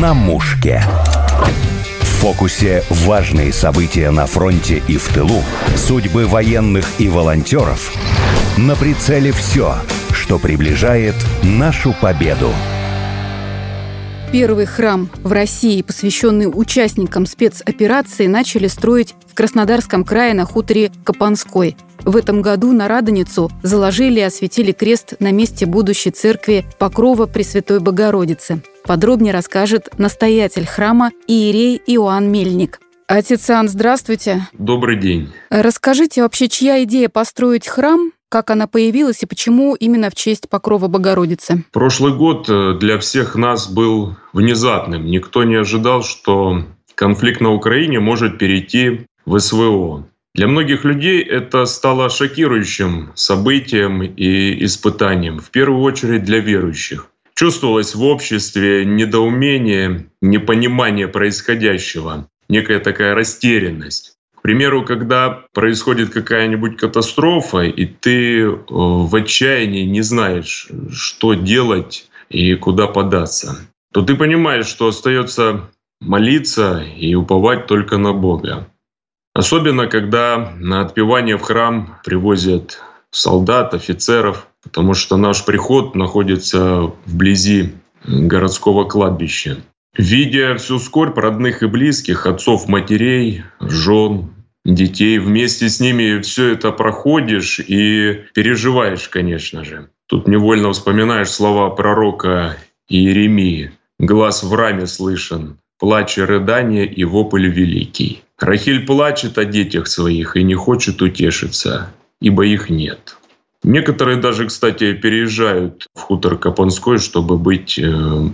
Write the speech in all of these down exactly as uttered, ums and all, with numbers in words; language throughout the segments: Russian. на мушке. В фокусе важные события на фронте и в тылу, судьбы военных и волонтеров. На прицеле все, что приближает нашу победу. Первый храм в России, посвященный участникам спецоперации, начали строить в Краснодарском крае на хуторе Копанской. В этом году на Радоницу заложили и осветили крест на месте будущей церкви Покрова Пресвятой Богородицы. Подробнее расскажет настоятель храма иерей Иоанн Мельник. Отец Иоанн, здравствуйте. Добрый день. Расскажите вообще, чья идея построить храм? Как она появилась и почему именно в честь Покрова Богородицы? Прошлый год для всех нас был внезапным. Никто не ожидал, что конфликт на Украине может перейти в эс вэ о. Для многих людей это стало шокирующим событием и испытанием, в первую очередь для верующих. Чувствовалось в обществе недоумение, непонимание происходящего, некая такая растерянность. К примеру, когда происходит какая-нибудь катастрофа, и ты в отчаянии не знаешь, что делать и куда податься, то ты понимаешь, что остается молиться и уповать только на Бога. Особенно, когда на отпевание в храм привозят солдат, офицеров, потому что наш приход находится вблизи городского кладбища. Видя всю скорбь родных и близких, отцов, матерей, жен, детей, вместе с ними все это проходишь и переживаешь, конечно же. Тут невольно вспоминаешь слова пророка Иеремии. «Глаз в раме слышен, плач и рыдание, и вопль великий. Рахиль плачет о детях своих и не хочет утешиться, ибо их нет». Некоторые даже, кстати, переезжают в хутор Копанской, чтобы быть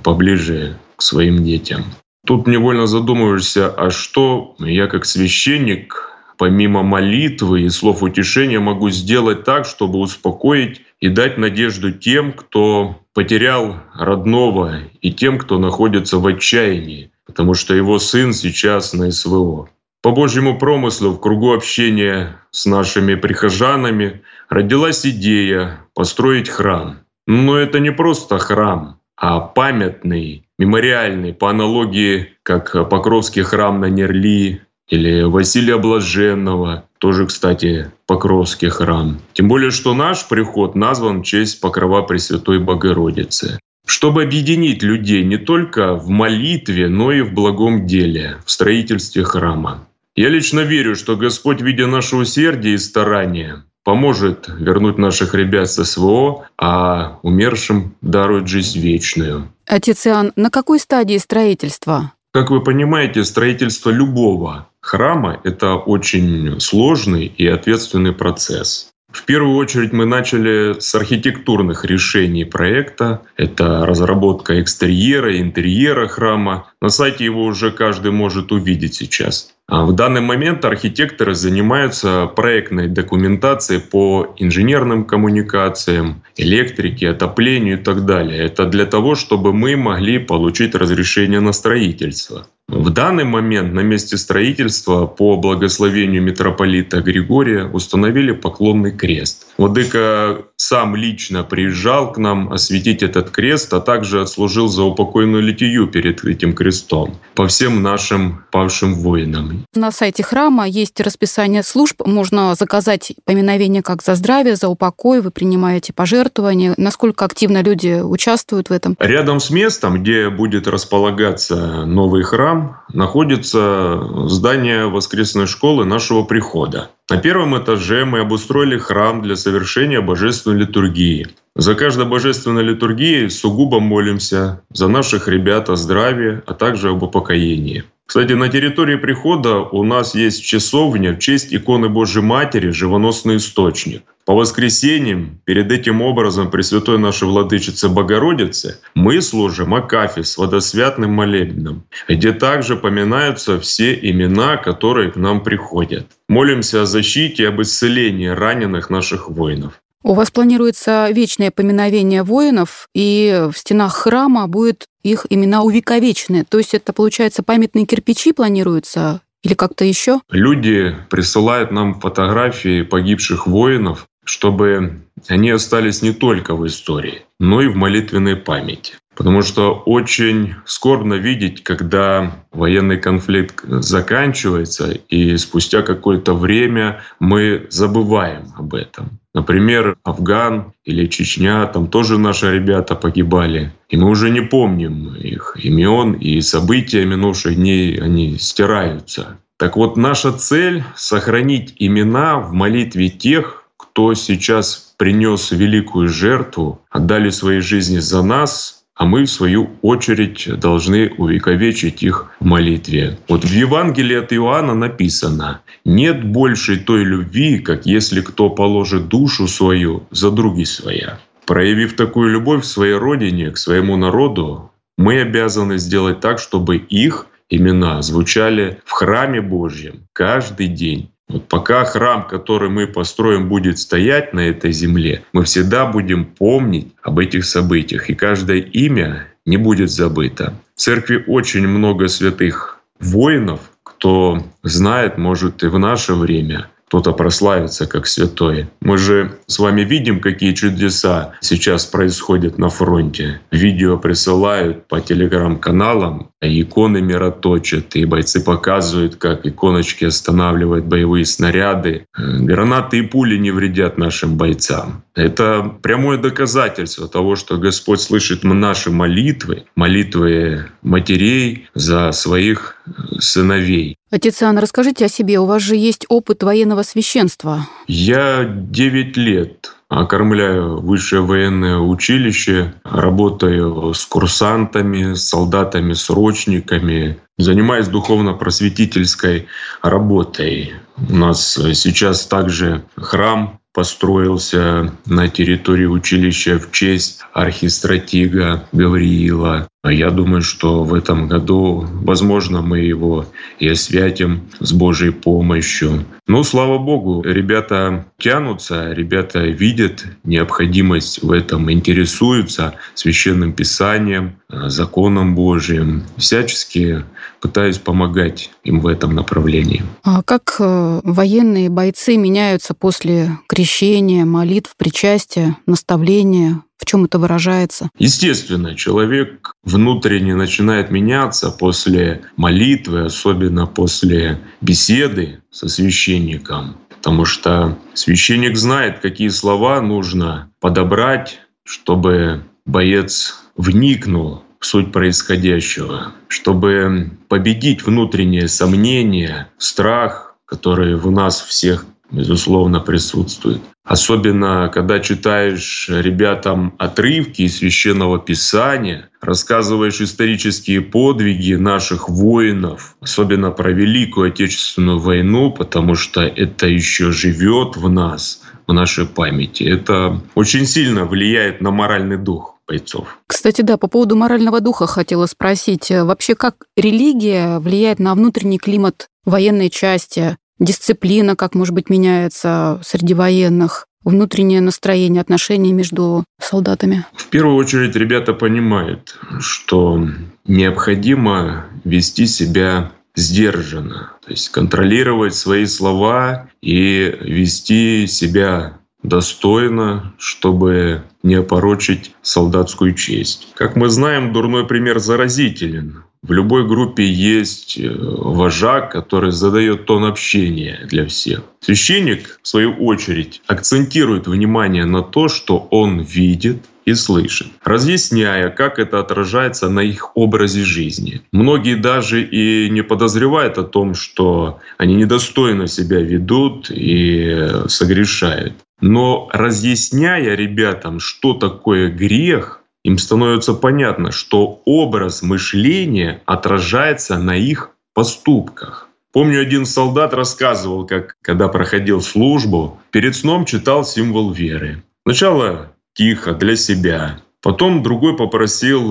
поближе к своим детям. Тут невольно задумываешься, а что я как священник, помимо молитвы и слов утешения, могу сделать так, чтобы успокоить и дать надежду тем, кто потерял родного, и тем, кто находится в отчаянии, потому что его сын сейчас на эс вэ о. По Божьему промыслу в кругу общения с нашими прихожанами родилась идея построить храм. Но это не просто храм, а памятный, мемориальный, по аналогии, как Покровский храм на Нерли или Василия Блаженного, тоже, кстати, Покровский храм. Тем более, что наш приход назван в честь Покрова Пресвятой Богородицы. Чтобы объединить людей не только в молитве, но и в благом деле, в строительстве храма. Я лично верю, что Господь, видя наше усердие и старание, поможет вернуть наших ребят с эс вэ о, а умершим дарует жизнь вечную. Отец Иоанн, на какой стадии строительства? Как вы понимаете, строительство любого храма — это очень сложный и ответственный процесс. В первую очередь мы начали с архитектурных решений проекта. Это разработка экстерьера, интерьера храма. На сайте его уже каждый может увидеть сейчас. А в данный момент архитекторы занимаются проектной документацией по инженерным коммуникациям, электрике, отоплению и так далее. Это для того, чтобы мы могли получить разрешение на строительство. В данный момент на месте строительства по благословению митрополита Григория установили поклонный крест. Владыка сам лично приезжал к нам осветить этот крест, а также отслужил за упокойную литию перед этим крестом по всем нашим павшим воинам. На сайте храма есть расписание служб. Можно заказать поминовение как за здравие, за упокой. Вы принимаете пожертвования. Насколько активно люди участвуют в этом? Рядом с местом, где будет располагаться новый храм, находится здание воскресной школы нашего прихода. На первом этаже мы обустроили храм для совершения божественной литургии. За каждой божественной литургией сугубо молимся за наших ребят о здравии, а также об упокоении. Кстати, на территории прихода у нас есть часовня в честь иконы Божьей Матери «Живоносный источник». По воскресеньям перед этим образом Пресвятой нашей Владычицы Богородицы мы служим акафист с водосвятным молебном, где также поминаются все имена, которые к нам приходят. Молимся о защите и об исцелении раненых наших воинов. У вас планируется вечное поминовение воинов, и в стенах храма будут их имена увековечены. То есть это, получается, памятные кирпичи планируются или как-то еще? Люди присылают нам фотографии погибших воинов, чтобы они остались не только в истории, но и в молитвенной памяти. Потому что очень скорбно видеть, когда военный конфликт заканчивается, и спустя какое-то время мы забываем об этом. Например, Афган или Чечня, там тоже наши ребята погибали. И мы уже не помним их имен, и события минувших дней, они стираются. Так вот, наша цель — сохранить имена в молитве тех, кто сейчас принес великую жертву, отдали свои жизни за нас, а мы, в свою очередь, должны увековечить их в молитве. Вот в Евангелии от Иоанна написано: «Нет больше той любви, как если кто положит душу свою за други своя». Проявив такую любовь к своей родине, к своему народу, мы обязаны сделать так, чтобы их имена звучали в храме Божьем каждый день. Вот пока храм, который мы построим, будет стоять на этой земле, мы всегда будем помнить об этих событиях, и каждое имя не будет забыто. В церкви очень много святых воинов, кто знает, может, и в наше время кто-то прославится как святой. Мы же с вами видим, какие чудеса сейчас происходят на фронте. Видео присылают по телеграм-каналам, иконы мироточат, и бойцы показывают, как иконочки останавливают боевые снаряды. Гранаты и пули не вредят нашим бойцам. Это прямое доказательство того, что Господь слышит наши молитвы, молитвы матерей за своих сыновей. Отец Иоанн, расскажите о себе. У вас же есть опыт военного священства. Я девять лет окормляю высшее военное училище, работаю с курсантами, с солдатами, срочниками, занимаюсь духовно-просветительской работой. У нас сейчас также храм построился на территории училища в честь архистратига Гавриила. Я думаю, что в этом году, возможно, мы его и освятим с Божьей помощью. Ну, слава Богу, ребята тянутся, ребята видят необходимость в этом, интересуются Священным Писанием, законом Божьим. Всячески пытаюсь помогать им в этом направлении. А как военные бойцы меняются после крещения, молитв, причастия, наставления? В чем это выражается? Естественно, человек внутренне начинает меняться после молитвы, особенно после беседы со священником, потому что священник знает, какие слова нужно подобрать, чтобы боец вникнул в суть происходящего, чтобы победить внутренние сомнения, страх, которые в нас всех, безусловно, присутствует. Особенно, когда читаешь ребятам отрывки из Священного Писания, рассказываешь исторические подвиги наших воинов, особенно про Великую Отечественную войну, потому что это еще живет в нас, в нашей памяти. Это очень сильно влияет на моральный дух бойцов. Кстати, да, по поводу морального духа хотела спросить. Вообще, как религия влияет на внутренний климат военной части? Дисциплина, как, может быть, меняется среди военных, внутреннее настроение, отношения между солдатами? В первую очередь ребята понимают, что необходимо вести себя сдержанно, то есть контролировать свои слова и вести себя достойно, чтобы не опорочить солдатскую честь. Как мы знаем, дурной пример заразителен. В любой группе есть вожак, который задает тон общения для всех. Священник, в свою очередь, акцентирует внимание на то, что он видит и слышит, разъясняя, как это отражается на их образе жизни. Многие даже и не подозревают о том, что они недостойно себя ведут и согрешают. Но разъясняя ребятам, что такое грех, им становится понятно, что образ мышления отражается на их поступках. Помню, один солдат рассказывал, как, когда проходил службу, перед сном читал символ веры. Сначала тихо, для себя. Потом другой попросил,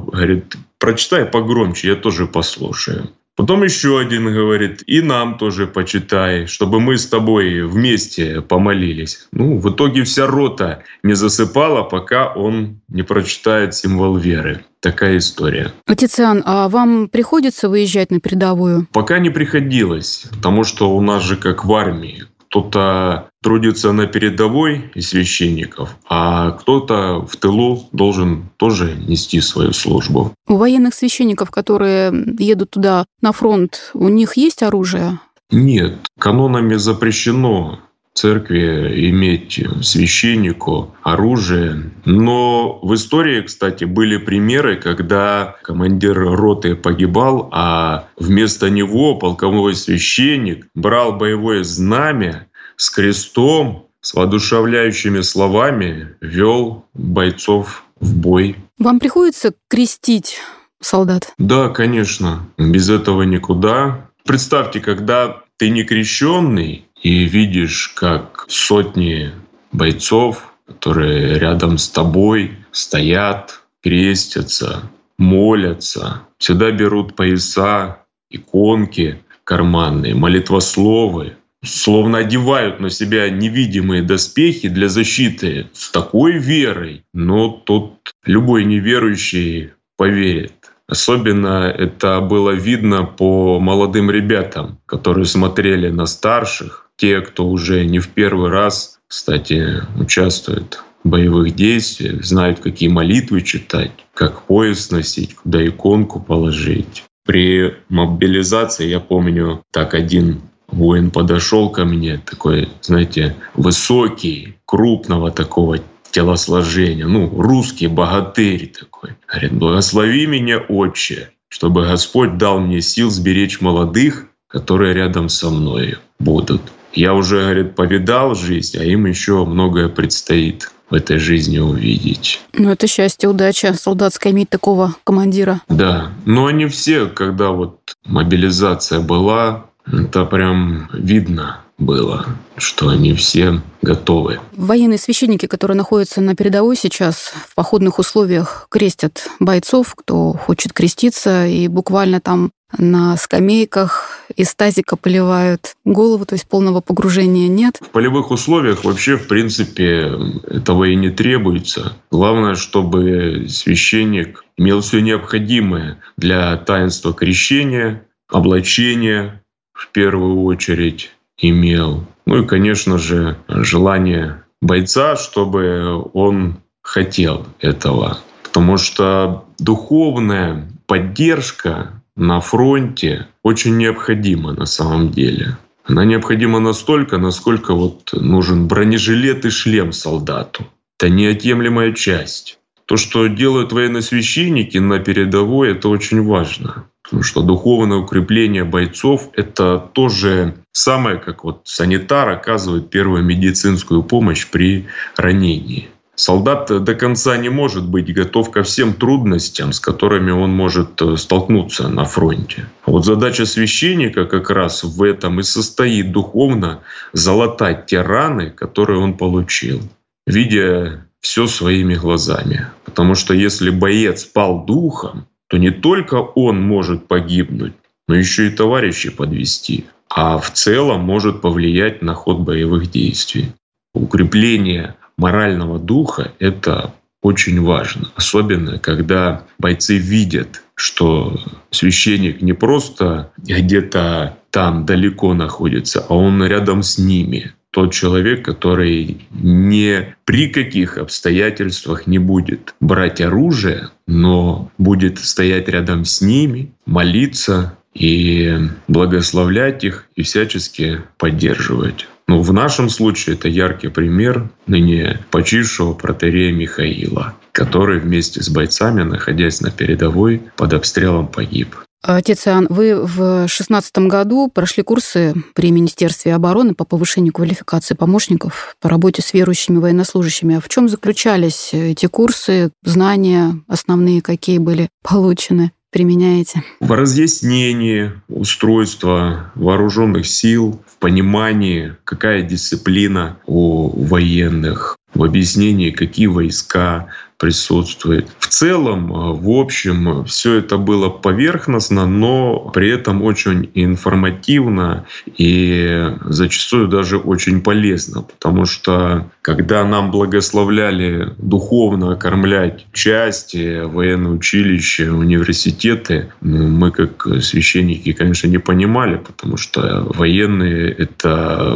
говорит, прочитай погромче, я тоже послушаю. Потом еще один говорит, и нам тоже почитай, чтобы мы с тобой вместе помолились. Ну, в итоге вся рота не засыпала, пока он не прочитает символ веры. Такая история. Отец Иоанн, а вам приходится выезжать на передовую? Пока не приходилось, потому что у нас же как в армии. Кто-то трудится на передовой из священников, а кто-то в тылу должен тоже нести свою службу. У военных священников, которые едут туда на фронт, у них есть оружие? Нет, канонами запрещено церкви иметь священнику оружие. Но в истории, кстати, были примеры, когда командир роты погибал, а вместо него полковой священник брал боевое знамя с крестом, с воодушевляющими словами вел бойцов в бой. Вам приходится крестить солдат? Да, конечно. Без этого никуда. Представьте, когда ты не крещенный и видишь, как сотни бойцов, которые рядом с тобой стоят, крестятся, молятся, всегда берут пояса, иконки карманные, молитвословы, словно одевают на себя невидимые доспехи для защиты с такой верой, но тут любой неверующий поверит. Особенно это было видно по молодым ребятам, которые смотрели на старших, те, кто уже не в первый раз, кстати, участвует в боевых действиях, знают, какие молитвы читать, как пояс носить, куда иконку положить. При мобилизации, я помню, так один воин подошел ко мне, такой, знаете, высокий, крупного такого телосложения, ну, русский богатырь такой. Говорит: благослови меня, отче, чтобы Господь дал мне сил сберечь молодых, которые рядом со мной будут. Я уже, говорит, повидал жизнь, а им еще многое предстоит в этой жизни увидеть. Ну, это счастье, удача солдатская иметь такого командира. Да, но не все, когда вот мобилизация была, это прям видно было, что они все готовы. Военные священники, которые находятся на передовой сейчас, в походных условиях крестят бойцов, кто хочет креститься, и буквально там на скамейках из тазика поливают голову, то есть полного погружения нет. В полевых условиях вообще, в принципе, этого и не требуется. Главное, чтобы священник имел все необходимое для таинства крещения, облачения в первую очередь имел. Ну и, конечно же, желание бойца, чтобы он хотел этого. Потому что духовная поддержка на фронте очень необходима на самом деле. Она необходима настолько, насколько вот нужен бронежилет и шлем солдату. Это неотъемлемая часть. То, что делают военнослужащие на передовой, это очень важно. Потому что духовное укрепление бойцов — это тоже самое, как вот санитар оказывает первую медицинскую помощь при ранении. Солдат до конца не может быть готов ко всем трудностям, с которыми он может столкнуться на фронте. Вот задача священника как раз в этом и состоит духовно залатать те раны, которые он получил, видя все своими глазами. Потому что если боец пал духом, то не только он может погибнуть, но еще и товарищей подвести, а в целом может повлиять на ход боевых действий. Укрепление морального духа — это очень важно, особенно когда бойцы видят, что священник не просто где-то там далеко находится, а он рядом с ними. Тот человек, который ни при каких обстоятельствах не будет брать оружие, но будет стоять рядом с ними, молиться и благословлять их и всячески поддерживать. Ну, в нашем случае это яркий пример ныне почившего протоиерея Михаила, который вместе с бойцами, находясь на передовой, под обстрелом погиб. Отец Иоанн, вы в шестнадцатом году прошли курсы при Министерстве обороны по повышению квалификации помощников по работе с верующими военнослужащими. А в чем заключались эти курсы, знания основные, какие были получены, применяете? В разъяснении устройства вооруженных сил, в понимании, какая дисциплина у военных, в объяснении, какие войска, присутствует. В целом, в общем, все это было поверхностно, но при этом очень информативно и зачастую даже очень полезно, потому что когда нам благословляли духовно окормлять части, военные училища, университеты, мы как священники, конечно, не понимали, потому что военные — это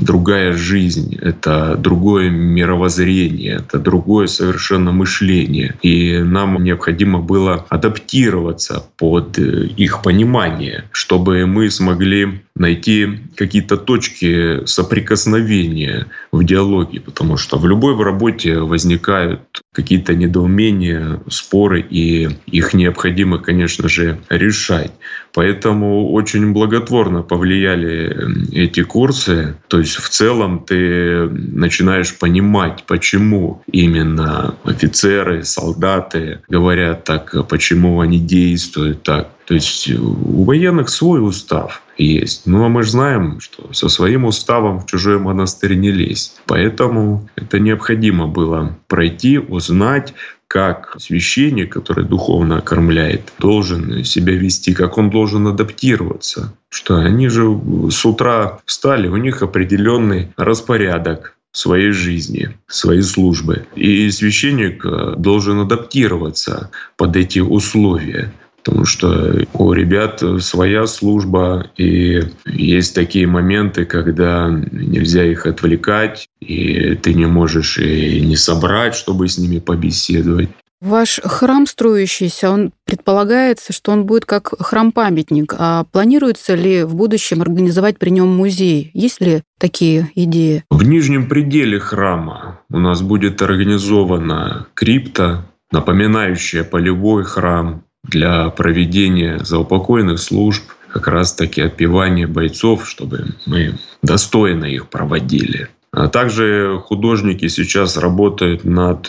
другая жизнь, это другое мировоззрение, это другое совершенно мышление. И нам необходимо было адаптироваться под их понимание, чтобы мы смогли найти какие-то точки соприкосновения в диалоге, потому что в любой работе возникают какие-то недоумения, споры, и их необходимо, конечно же, решать. Поэтому очень благотворно повлияли эти курсы. То есть в целом ты начинаешь понимать, почему именно офицеры, солдаты говорят так, почему они действуют так. То есть у военных свой устав есть. Ну а мы же знаем, что со своим уставом в чужой монастырь не лезть. Поэтому это необходимо было пройти, узнать, как священник, который духовно окормляет, должен себя вести, как он должен адаптироваться. Что они же с утра встали, у них определенный распорядок своей жизни, своей службы. И священник должен адаптироваться под эти условия. Потому что у ребят своя служба, и есть такие моменты, когда нельзя их отвлекать, и ты не можешь и не собрать, чтобы с ними побеседовать. Ваш храм строящийся, он предполагается, что он будет как храм-памятник. А планируется ли в будущем организовать при нем музей? Есть ли такие идеи? В нижнем пределе храма у нас будет организована крипта, напоминающая полевой храм, для проведения заупокойных служб, как раз-таки отпевания бойцов, чтобы мы достойно их проводили. А также художники сейчас работают над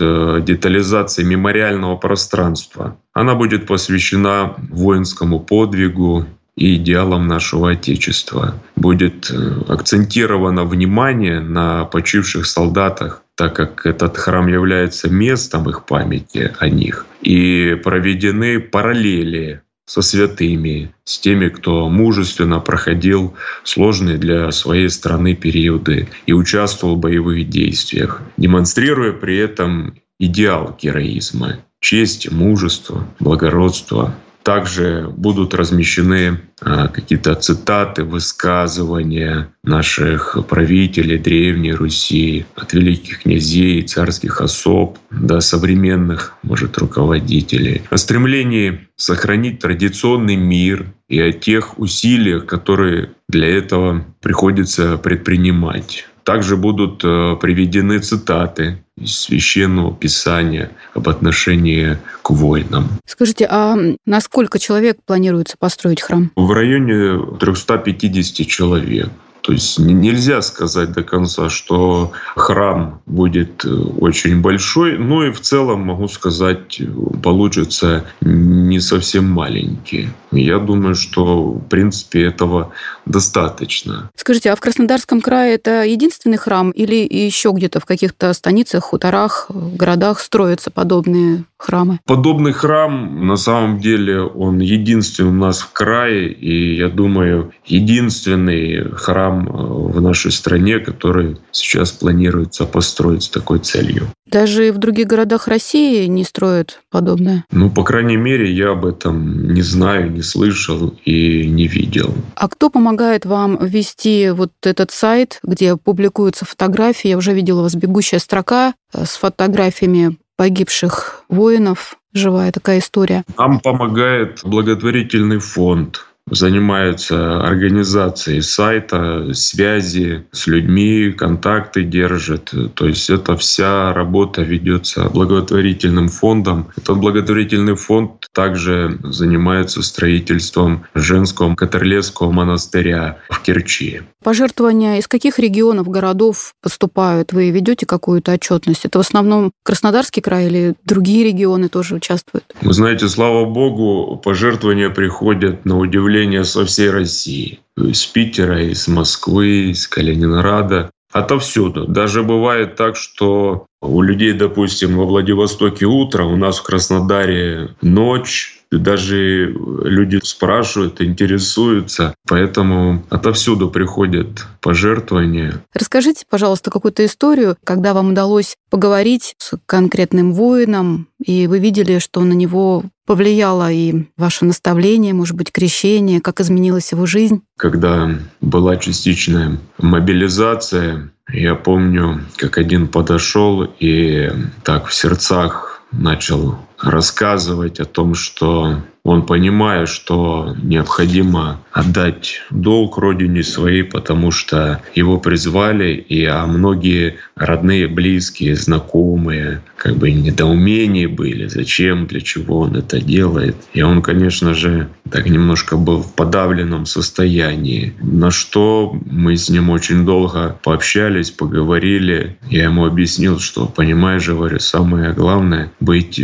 детализацией мемориального пространства. Она будет посвящена воинскому подвигу и идеалам нашего Отечества. Будет акцентировано внимание на почивших солдатах, так как этот храм является местом их памяти о них, и проведены параллели со святыми, с теми, кто мужественно проходил сложные для своей страны периоды и участвовал в боевых действиях, демонстрируя при этом идеал героизма, честь, мужество, благородство. Также будут размещены какие-то цитаты, высказывания наших правителей Древней Руси, от великих князей, царских особ до современных, может, руководителей. О стремлении сохранить традиционный мир и о тех усилиях, которые для этого приходится предпринимать. Также будут приведены цитаты из Священного Писания об отношении к войнам. Скажите, а на сколько человек планируется построить храм? В районе триста пятьдесят человек. То есть нельзя сказать до конца, что храм будет очень большой, но и в целом, могу сказать, получится не совсем маленький. Я думаю, что, в принципе, этого достаточно. Скажите, а в Краснодарском крае это единственный храм или еще где-то в каких-то станицах, хуторах, городах строятся подобные храмы? Подобный храм, на самом деле, он единственный у нас в крае, и, я думаю, единственный храм в нашей стране, который сейчас планируется построить с такой целью. Даже в других городах России не строят подобное? Ну, по крайней мере, я об этом не знаю, не слышал и не видел. А кто помогает вам вести вот этот сайт, где публикуются фотографии? Я уже видела у вас бегущая строка с фотографиями погибших воинов. Живая такая история. Нам помогает благотворительный фонд. Занимаются организацией сайта, связи с людьми, контакты держат. То есть эта вся работа ведется благотворительным фондом. Этот благотворительный фонд также занимается строительством женского Катерлесского монастыря в Керчи. Пожертвования из каких регионов, городов поступают? Вы ведете какую-то отчетность? Это в основном Краснодарский край или другие регионы тоже участвуют? Вы знаете, слава богу, пожертвования приходят на удивление со всей России, с Питера, из Москвы, из Калининграда. отовсюду. Даже бывает так, что у людей, допустим, во Владивостоке утро, у нас в Краснодаре ночь. Даже люди спрашивают, интересуются. Поэтому отовсюду приходят пожертвования. Расскажите, пожалуйста, какую-то историю, когда вам удалось поговорить с конкретным воином, и вы видели, что на него повлияло и ваше наставление, может быть, крещение, как изменилась его жизнь? Когда была частичная мобилизация, я помню, как один подошел и так в сердцах начал рассказывать о том, что он понимает, что необходимо отдать долг родине своей, потому что его призвали, и а многие родные, близкие, знакомые как бы недоумения были, зачем, для чего он это делает. И он, конечно же, так немножко был в подавленном состоянии, на что мы с ним очень долго пообщались, поговорили. Я ему объяснил, что, понимаешь, говорю, самое главное — быть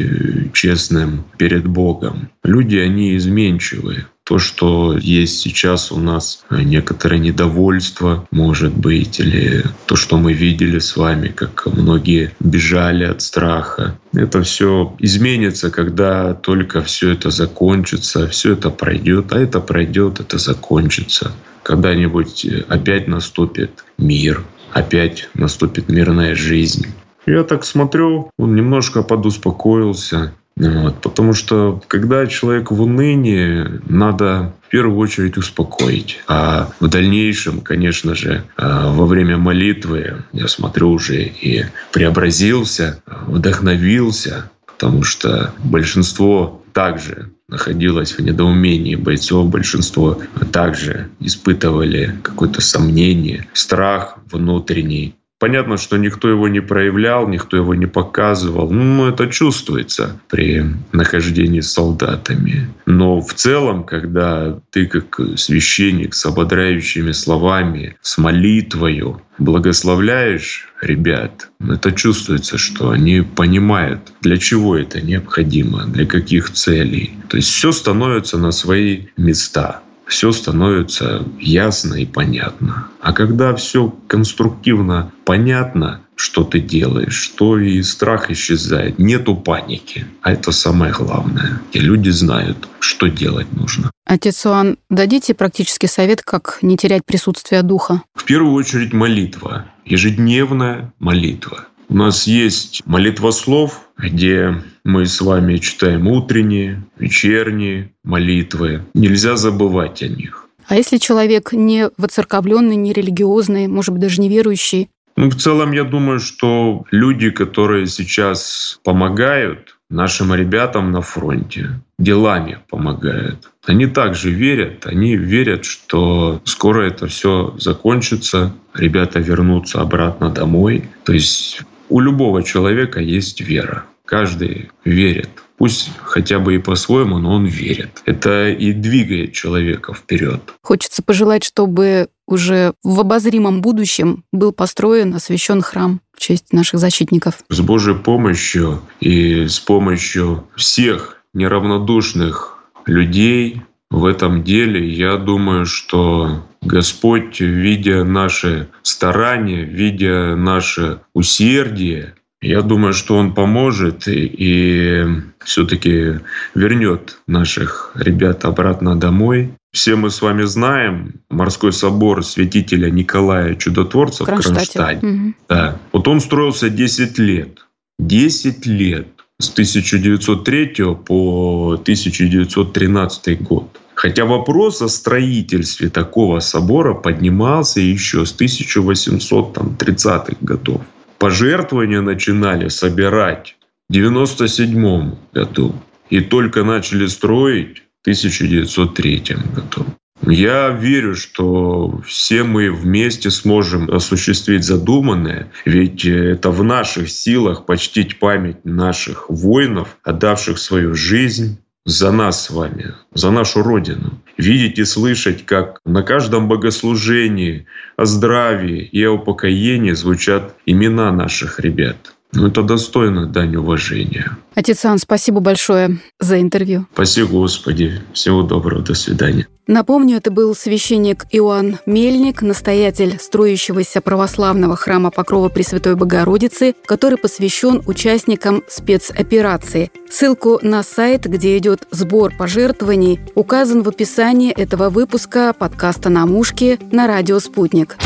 честным перед Богом. Люди, они изменчивые. То, что есть сейчас у нас некоторое недовольство, может быть, или то, что мы видели с вами, как многие бежали от страха. Это все изменится, когда только все это закончится, все это пройдет, а это пройдет, это закончится. Когда-нибудь опять наступит мир, опять наступит мирная жизнь. Я так смотрю, он немножко подуспокоился. Вот, потому что, когда человек в унынии, надо в первую очередь успокоить. А в дальнейшем, конечно же, во время молитвы, я смотрю, уже и преобразился, вдохновился, потому что большинство также находилось в недоумении, бойцов большинство также испытывали какое-то сомнение, страх внутренний. Понятно, что никто его не проявлял, никто его не показывал. Ну, это чувствуется при нахождении с солдатами. Но в целом, когда ты как священник с ободряющими словами, с молитвою благословляешь ребят, это чувствуется, что они понимают, для чего это необходимо, для каких целей. То есть все становится на свои места. Все становится ясно и понятно. А когда все конструктивно понятно, что ты делаешь, то и страх исчезает, нету паники. А это самое главное. И люди знают, что делать нужно. Отец Иоанн, дадите практический совет, как не терять присутствие духа? В первую очередь молитва, ежедневная молитва. У нас есть молитвослов, где мы с вами читаем утренние, вечерние молитвы. Нельзя забывать о них. А если человек не воцерковленный, не религиозный, может быть, даже не верующий? Ну, в целом, я думаю, что люди, которые сейчас помогают нашим ребятам на фронте, делами помогают. Они также верят, они верят, что скоро это все закончится, ребята вернутся обратно домой. То есть у любого человека есть вера. Каждый верит. Пусть хотя бы и по-своему, но он верит. Это и двигает человека вперед. Хочется пожелать, чтобы уже в обозримом будущем был построен, освящен храм в честь наших защитников. С Божьей помощью и с помощью всех неравнодушных людей в этом деле, я думаю, что Господь, видя наши старания, видя наше усердие, я думаю, что Он поможет и, и все-таки вернет наших ребят обратно домой. Все мы с вами знаем морской собор святителя Николая Чудотворца в Кронштадте. Кронштадте. Угу. Да. Вот он строился десять лет. десять лет. С тысяча девятьсот третьего по тысяча девятьсот тринадцатый год. Хотя вопрос о строительстве такого собора поднимался еще с тысяча восемьсот тридцатых годов. Пожертвования начинали собирать в девяносто седьмом году. И только начали строить в тысяча девятьсот третьем году. Я верю, что все мы вместе сможем осуществить задуманное, ведь это в наших силах почтить память наших воинов, отдавших свою жизнь за нас с вами, за нашу Родину. Видеть и слышать, как на каждом богослужении о здравии и о упокоении звучат имена наших ребят. Ну, это достойно дань уважения. Отец Иоанн, спасибо большое за интервью. Спасибо, Господи. Всего доброго. До свидания. Напомню, это был священник Иоанн Мельник, настоятель строящегося православного храма Покрова Пресвятой Богородицы, который посвящен участникам спецоперации. Ссылку на сайт, где идет сбор пожертвований, указан в описании этого выпуска подкаста «На мушке» на радио «Спутник».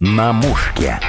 «На мушке».